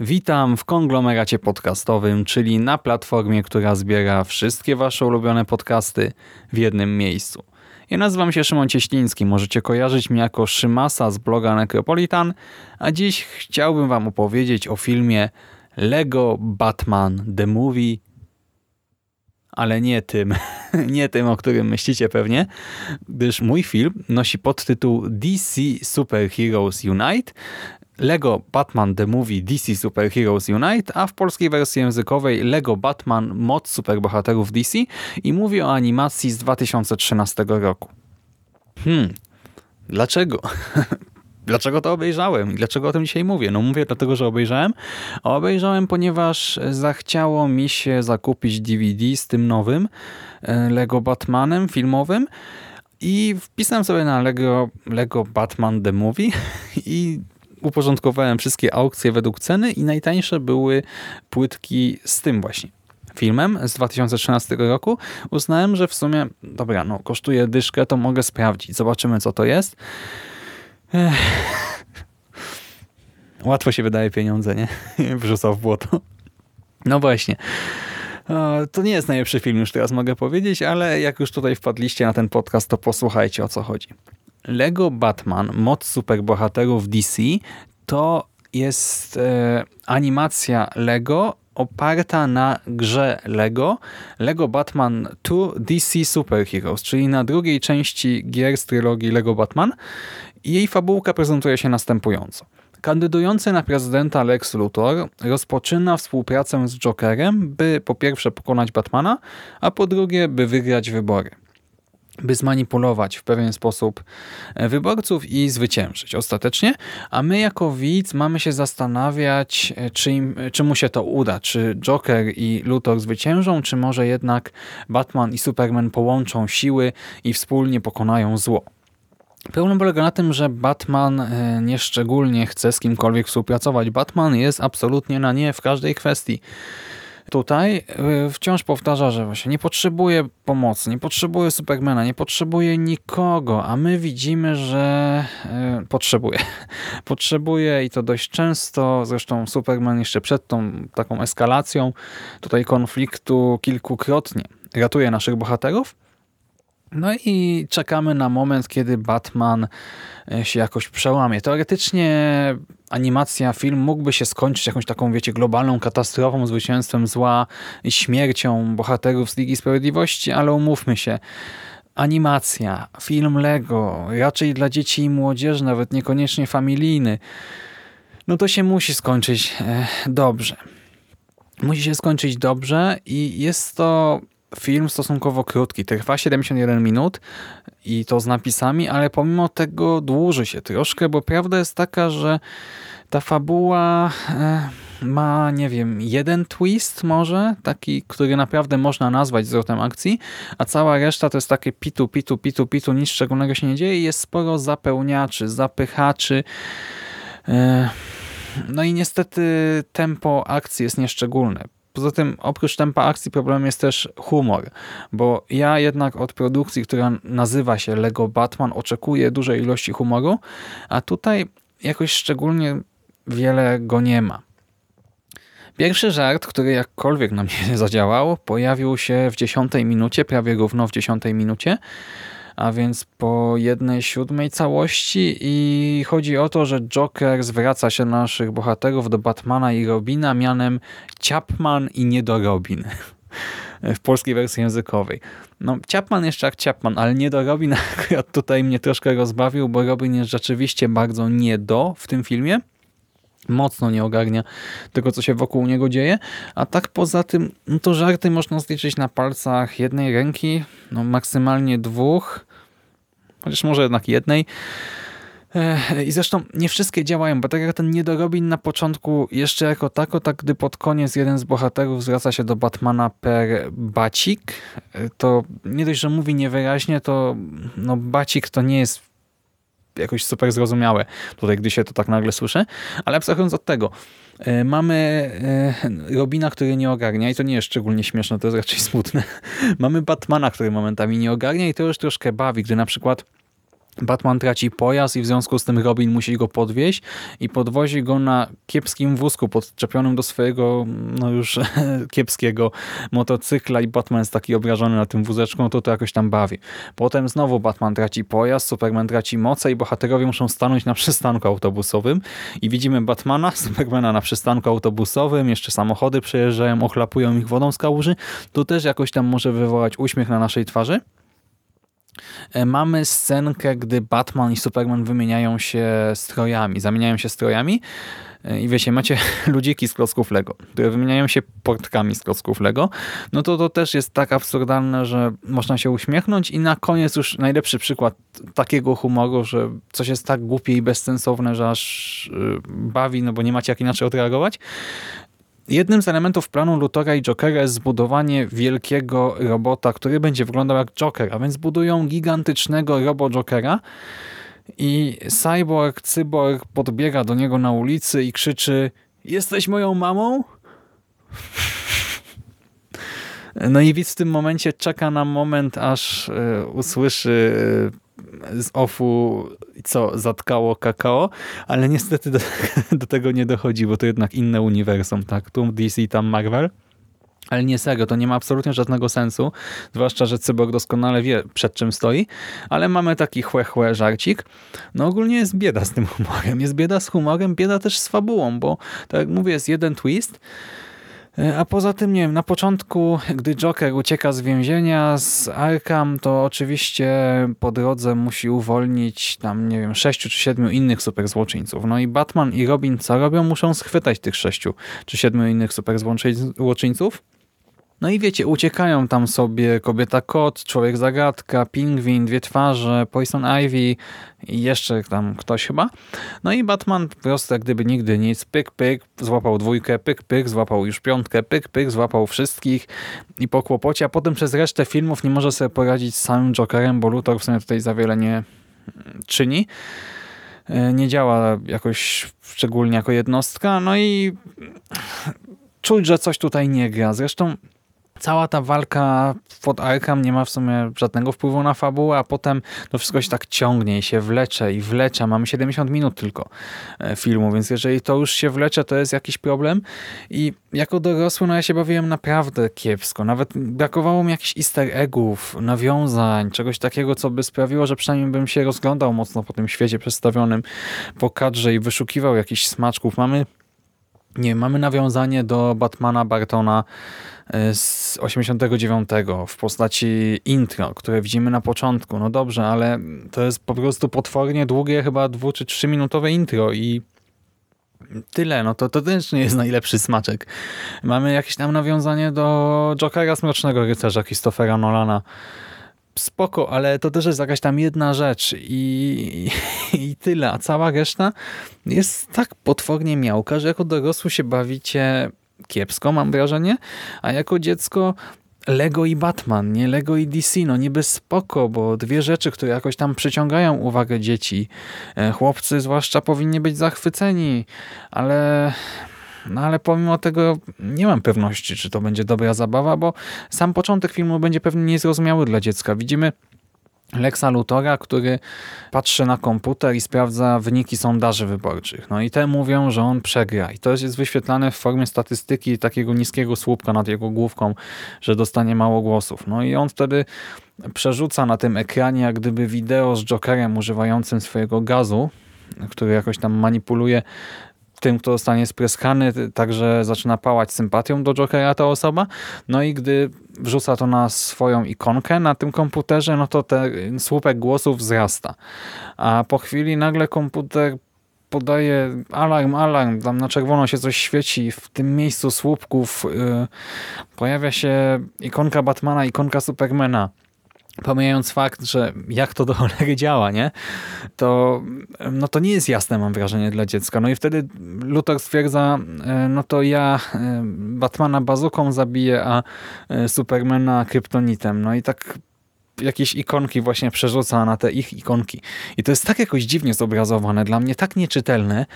Witam w konglomeracie podcastowym, czyli na platformie, która zbiera wszystkie wasze ulubione podcasty w jednym miejscu. Ja nazywam się Szymon Cieśliński, możecie kojarzyć mnie jako Szymasa z bloga Necropolitan, a dziś chciałbym wam opowiedzieć o filmie Lego Batman The Movie, ale nie tym, o którym myślicie pewnie, gdyż mój film nosi podtytuł DC Super Heroes Unite, Lego Batman The Movie DC Super Heroes Unite, a w polskiej wersji językowej Lego Batman Moc Superbohaterów DC i mówi o animacji z 2013 roku. Dlaczego? Dlaczego to obejrzałem? Dlaczego o tym dzisiaj mówię? No mówię dlatego, że obejrzałem. A obejrzałem, ponieważ zachciało mi się zakupić DVD z tym nowym Lego Batmanem filmowym i wpisałem sobie na Lego Batman The Movie i uporządkowałem wszystkie aukcje według ceny i najtańsze były płytki z tym właśnie filmem z 2013 roku. Uznałem, że w sumie, dobra, no kosztuje dyszkę, to mogę sprawdzić. Zobaczymy, co to jest. Łatwo się wydaje pieniądze, nie? Wrzucał w błoto. No właśnie. To nie jest najlepszy film, już teraz mogę powiedzieć, ale jak już tutaj wpadliście na ten podcast, to posłuchajcie, o co chodzi. Lego Batman Moc Superbohaterów DC to jest animacja Lego oparta na grze Lego Batman 2 DC Super Heroes, czyli na drugiej części gier z trylogii Lego Batman. Jej fabułka prezentuje się następująco. Kandydujący na prezydenta Lex Luthor rozpoczyna współpracę z Jokerem, by po pierwsze pokonać Batmana, a po drugie by wygrać wybory, by zmanipulować w pewien sposób wyborców i zwyciężyć ostatecznie, a my jako widz mamy się zastanawiać, czy mu się to uda, czy Joker i Luthor zwyciężą, czy może jednak Batman i Superman połączą siły i wspólnie pokonają zło. Problem polega na tym, że Batman nieszczególnie chce z kimkolwiek współpracować. Batman jest absolutnie na nie w każdej kwestii. Tutaj wciąż powtarza, że właśnie nie potrzebuje pomocy, nie potrzebuje Supermana, nie potrzebuje nikogo, a my widzimy, że potrzebuje. Potrzebuje i to dość często, zresztą Superman jeszcze przed tą taką eskalacją tutaj konfliktu kilkukrotnie ratuje naszych bohaterów. No i czekamy na moment, kiedy Batman się jakoś przełamie. Teoretycznie animacja, film mógłby się skończyć jakąś taką, wiecie, globalną katastrofą, zwycięstwem zła i śmiercią bohaterów z Ligi Sprawiedliwości, ale umówmy się, animacja, film Lego, raczej dla dzieci i młodzieży, nawet niekoniecznie familijny, no to się musi skończyć dobrze. Musi się skończyć dobrze i jest to film stosunkowo krótki, trwa 71 minut i to z napisami, ale pomimo tego dłuży się troszkę, bo prawda jest taka, że ta fabuła ma, nie wiem, jeden twist może, taki, który naprawdę można nazwać zwrotem akcji, a cała reszta to jest takie pitu, nic szczególnego się nie dzieje i jest sporo zapełniaczy, zapychaczy. No i niestety tempo akcji jest nieszczególne. Poza tym, oprócz tempa akcji, problem jest też humor, bo ja jednak od produkcji, która nazywa się Lego Batman, oczekuję dużej ilości humoru, a tutaj jakoś szczególnie wiele go nie ma. Pierwszy żart, który jakkolwiek na mnie zadziałał, pojawił się w 10 minucie, prawie równo w 10 minucie, a więc po 1/7 całości i chodzi o to, że Joker zwraca się do naszych bohaterów, do Batmana i Robina mianem Chapman i Niedorobin w polskiej wersji językowej. No, Chapman jeszcze jak Chapman, ale Niedorobin akurat tutaj mnie troszkę rozbawił, bo Robin jest rzeczywiście bardzo nie do w tym filmie. mocno nie ogarnia tego, co się wokół niego dzieje, a tak poza tym, no to żarty można zliczyć na palcach jednej ręki, no maksymalnie dwóch, chociaż może jednak jednej. I zresztą nie wszystkie działają, bo tak jak ten Niedorobin na początku jeszcze jako tako, tak gdy pod koniec jeden z bohaterów zwraca się do Batmana per bacik, to nie dość, że mówi niewyraźnie, to no bacik to nie jest jakoś super zrozumiałe tutaj, gdy się to tak nagle słyszy, ale abstrahując od tego, mamy Robina, który nie ogarnia i to nie jest szczególnie śmieszne, to jest raczej smutne. Mamy Batmana, który momentami nie ogarnia i to już troszkę bawi, gdy na przykład Batman traci pojazd i w związku z tym Robin musi go podwieźć i podwozi go na kiepskim wózku podczepionym do swojego no już kiepskiego motocykla i Batman jest taki obrażony na tym wózeczku, no to to jakoś tam bawi. Potem znowu Batman traci pojazd, Superman traci moce i bohaterowie muszą stanąć na przystanku autobusowym i widzimy Batmana, Supermana na przystanku autobusowym, jeszcze samochody przejeżdżają, ochlapują ich wodą z kałuży, to też jakoś tam może wywołać uśmiech na naszej twarzy. Mamy scenkę, gdy Batman i Superman wymieniają się strojami, zamieniają się strojami i wiecie, macie ludziki z klocków Lego, które wymieniają się portkami z klocków Lego, no to to też jest tak absurdalne, że można się uśmiechnąć i na koniec już najlepszy przykład takiego humoru, że coś jest tak głupie i bezsensowne, że aż bawi, no bo nie macie jak inaczej odreagować. Jednym z elementów planu Luthora i Jokera jest zbudowanie wielkiego robota, który będzie wyglądał jak Joker, a więc budują gigantycznego Robo-Jokera i Cyborg podbiega do niego na ulicy i krzyczy: jesteś moją mamą? No i widz w tym momencie czeka na moment, aż usłyszy z ofu, co zatkało kakao, ale niestety do tego nie dochodzi, bo to jednak inne uniwersum, tak? Tu DC, tam Marvel. Ale nie serio, to nie ma absolutnie żadnego sensu, zwłaszcza, że Cyborg doskonale wie, przed czym stoi, ale mamy taki chłe żarcik. No ogólnie jest bieda z tym humorem, bieda też z fabułą, bo tak jak mówię, jest jeden twist. A poza tym, nie wiem, na początku, gdy Joker ucieka z więzienia, z Arkham, to oczywiście po drodze musi uwolnić tam, nie wiem, 6 czy 7 innych superzłoczyńców. No i Batman i Robin co robią? Muszą schwytać tych 6 czy 7 innych superzłoczyńców. No i wiecie, uciekają tam sobie kobieta-kot, człowiek-zagadka, pingwin, dwie twarze, Poison Ivy i jeszcze tam ktoś chyba. No i Batman po prostu jak gdyby nigdy nic, pyk, złapał 2, pyk, złapał już 5, pyk, złapał wszystkich i po kłopocie, a potem przez resztę filmów nie może sobie poradzić z samym Jokerem, bo Luthor w sumie tutaj za wiele nie czyni. Nie działa jakoś szczególnie jako jednostka, no i czuć, że coś tutaj nie gra. Zresztą cała ta walka pod Arkham nie ma w sumie żadnego wpływu na fabułę, a potem to wszystko się tak ciągnie i się wlecze i wlecza. Mamy 70 minut tylko filmu, więc jeżeli to już się wlecze, to jest jakiś problem. I jako dorosły, no ja się bawiłem naprawdę kiepsko. Nawet brakowało mi jakichś easter eggów, nawiązań, czegoś takiego, co by sprawiło, że przynajmniej bym się rozglądał mocno po tym świecie przedstawionym po kadrze i wyszukiwał jakichś smaczków. Mamy nawiązanie do Batmana Bartona z 89 w postaci intro, które widzimy na początku. No dobrze, ale to jest po prostu potwornie długie, chyba 2 czy 3 minutowe intro i tyle. No to też nie jest najlepszy smaczek. Mamy jakieś tam nawiązanie do Jokera Mrocznego Rycerza Christophera Nolana. Spoko, ale to też jest jakaś tam jedna rzecz i tyle. A cała reszta jest tak potwornie miałka, że jako dorosły się bawicie kiepsko, mam wrażenie, a jako dziecko Lego i Batman, nie Lego i DC, no niby spoko, bo dwie rzeczy, które jakoś tam przyciągają uwagę dzieci. Chłopcy zwłaszcza powinni być zachwyceni, ale pomimo tego nie mam pewności, czy to będzie dobra zabawa, bo sam początek filmu będzie pewnie niezrozumiały dla dziecka. Widzimy Lexa Luthora, który patrzy na komputer i sprawdza wyniki sondaży wyborczych. No i te mówią, że on przegra. I to jest wyświetlane w formie statystyki takiego niskiego słupka nad jego główką, że dostanie mało głosów. No i on wtedy przerzuca na tym ekranie jak gdyby wideo z Jokerem używającym swojego gazu, który jakoś tam manipuluje tym, kto zostanie spreskany, także zaczyna pałać sympatią do Jokera ta osoba. No i gdy wrzuca to na swoją ikonkę na tym komputerze, no to ten słupek głosów wzrasta. A po chwili nagle komputer podaje alarm, alarm, tam na czerwono się coś świeci, w tym miejscu słupków pojawia się ikonka Batmana, ikonka Supermana. Pomijając fakt, że jak to do cholery działa, nie? To, no to nie jest jasne, mam wrażenie, dla dziecka. No i wtedy Luthor stwierdza, no to ja Batmana bazuką zabiję, a Supermana kryptonitem. No i tak jakieś ikonki właśnie przerzuca na te ich ikonki. I to jest tak jakoś dziwnie zobrazowane, dla mnie tak nieczytelne.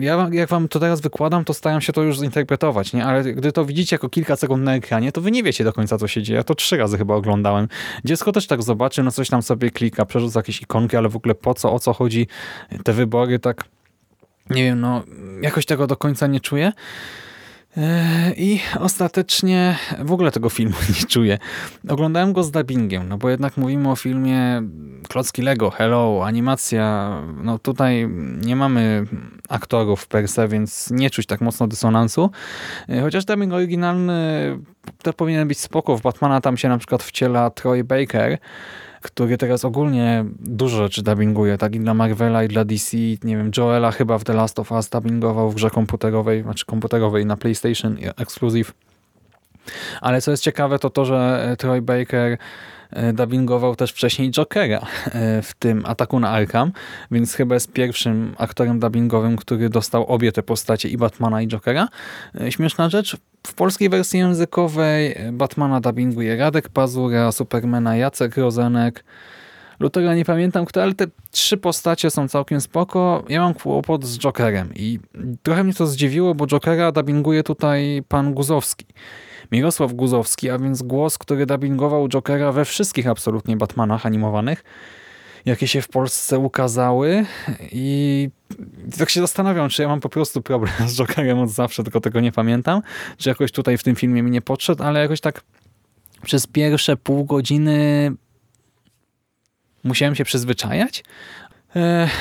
Ja jak wam to teraz wykładam, to staram się to już zinterpretować, nie? Ale gdy to widzicie jako kilka sekund na ekranie, to wy nie wiecie do końca, co się dzieje. Ja to 3 razy chyba oglądałem. Dziecko też tak zobaczy, no coś tam sobie klika, przerzuca jakieś ikonki, ale w ogóle po co, o co chodzi te wybory, tak nie wiem, no jakoś tego do końca nie czuję. I ostatecznie w ogóle tego filmu nie czuję. Oglądałem go z dubbingiem, no bo jednak mówimy o filmie klocki Lego, hello, animacja. No tutaj nie mamy aktorów per se, więc nie czuć tak mocno dysonansu. Chociaż dubbing oryginalny to powinien być spoko. W Batmana tam się na przykład wciela Troy Baker, który teraz ogólnie dużo rzeczy dubbinguje, tak i dla Marvela, i dla DC, nie wiem, Joela chyba w The Last of Us dubbingował w grze komputerowej, znaczy komputerowej na PlayStation Exclusive. Ale co jest ciekawe, to to, że Troy Baker dubbingował też wcześniej Jokera w tym Ataku na Arkham, więc chyba jest pierwszym aktorem dubbingowym, który dostał obie te postacie, i Batmana, i Jokera. Śmieszna rzecz, w polskiej wersji językowej Batmana dubbinguje Radek Pazura, Supermana Jacek Rozenek, Luthora nie pamiętam kto, ale te 3 postacie są całkiem spoko. Ja mam kłopot z Jokerem i trochę mnie to zdziwiło, bo Jokera dubbinguje tutaj pan Guzowski. Mirosław Guzowski, a więc głos, który dubbingował Jokera we wszystkich absolutnie Batmanach animowanych, jakie się w Polsce ukazały, i tak się zastanawiam, czy ja mam po prostu problem z Jokerem od zawsze, tylko tego nie pamiętam, czy jakoś tutaj w tym filmie mi nie podszedł, ale jakoś tak przez pierwsze pół godziny musiałem się przyzwyczajać.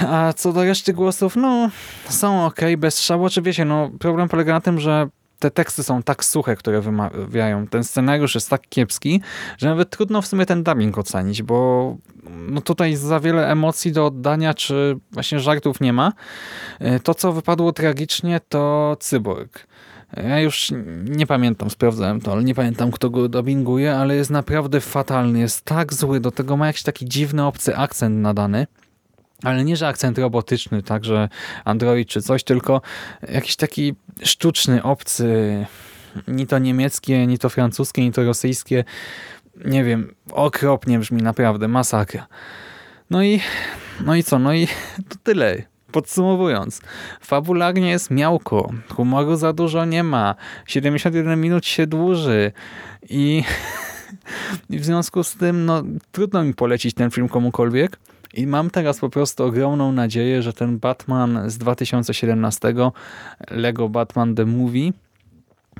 A co do reszty głosów, no są okej, bez szału. Oczywiście, no problem polega na tym, że te teksty są tak suche, które wymawiają. Ten scenariusz jest tak kiepski, że nawet trudno w sumie ten dubbing ocenić, bo no tutaj za wiele emocji do oddania, czy właśnie żartów nie ma. To, co wypadło tragicznie, to Cyborg. Ja już nie pamiętam, sprawdzałem to, ale nie pamiętam, kto go dubbinguje, ale jest naprawdę fatalny, jest tak zły, do tego ma jakiś taki dziwny, obcy akcent nadany. Ale nie, że akcent robotyczny, także Android czy coś, tylko jakiś taki sztuczny, obcy, ni to niemieckie, ni to francuskie, ni to rosyjskie. Nie wiem, okropnie brzmi, naprawdę, masakra. No i co? No i to tyle. Podsumowując, fabularnie jest miałko, humoru za dużo nie ma, 71 minut się dłuży i w związku z tym no, trudno mi polecić ten film komukolwiek. I mam teraz po prostu ogromną nadzieję, że ten Batman z 2017, Lego Batman The Movie,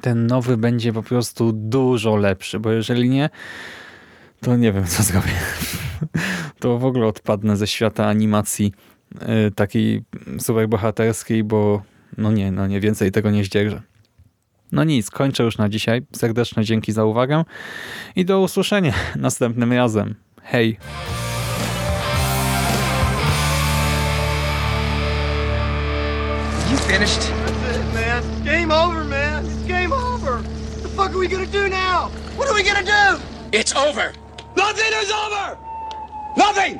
ten nowy będzie po prostu dużo lepszy, bo jeżeli nie, to nie wiem, co zrobię. To w ogóle odpadnę ze świata animacji takiej superbohaterskiej, bo no nie, więcej tego nie zdzierżę. No nic, kończę już na dzisiaj. Serdeczne dzięki za uwagę i do usłyszenia następnym razem. Hej! Finished? That's it, man. Game over, man. It's game over. What the fuck are we gonna do now? What are we gonna do? It's over. Nothing is over! Nothing!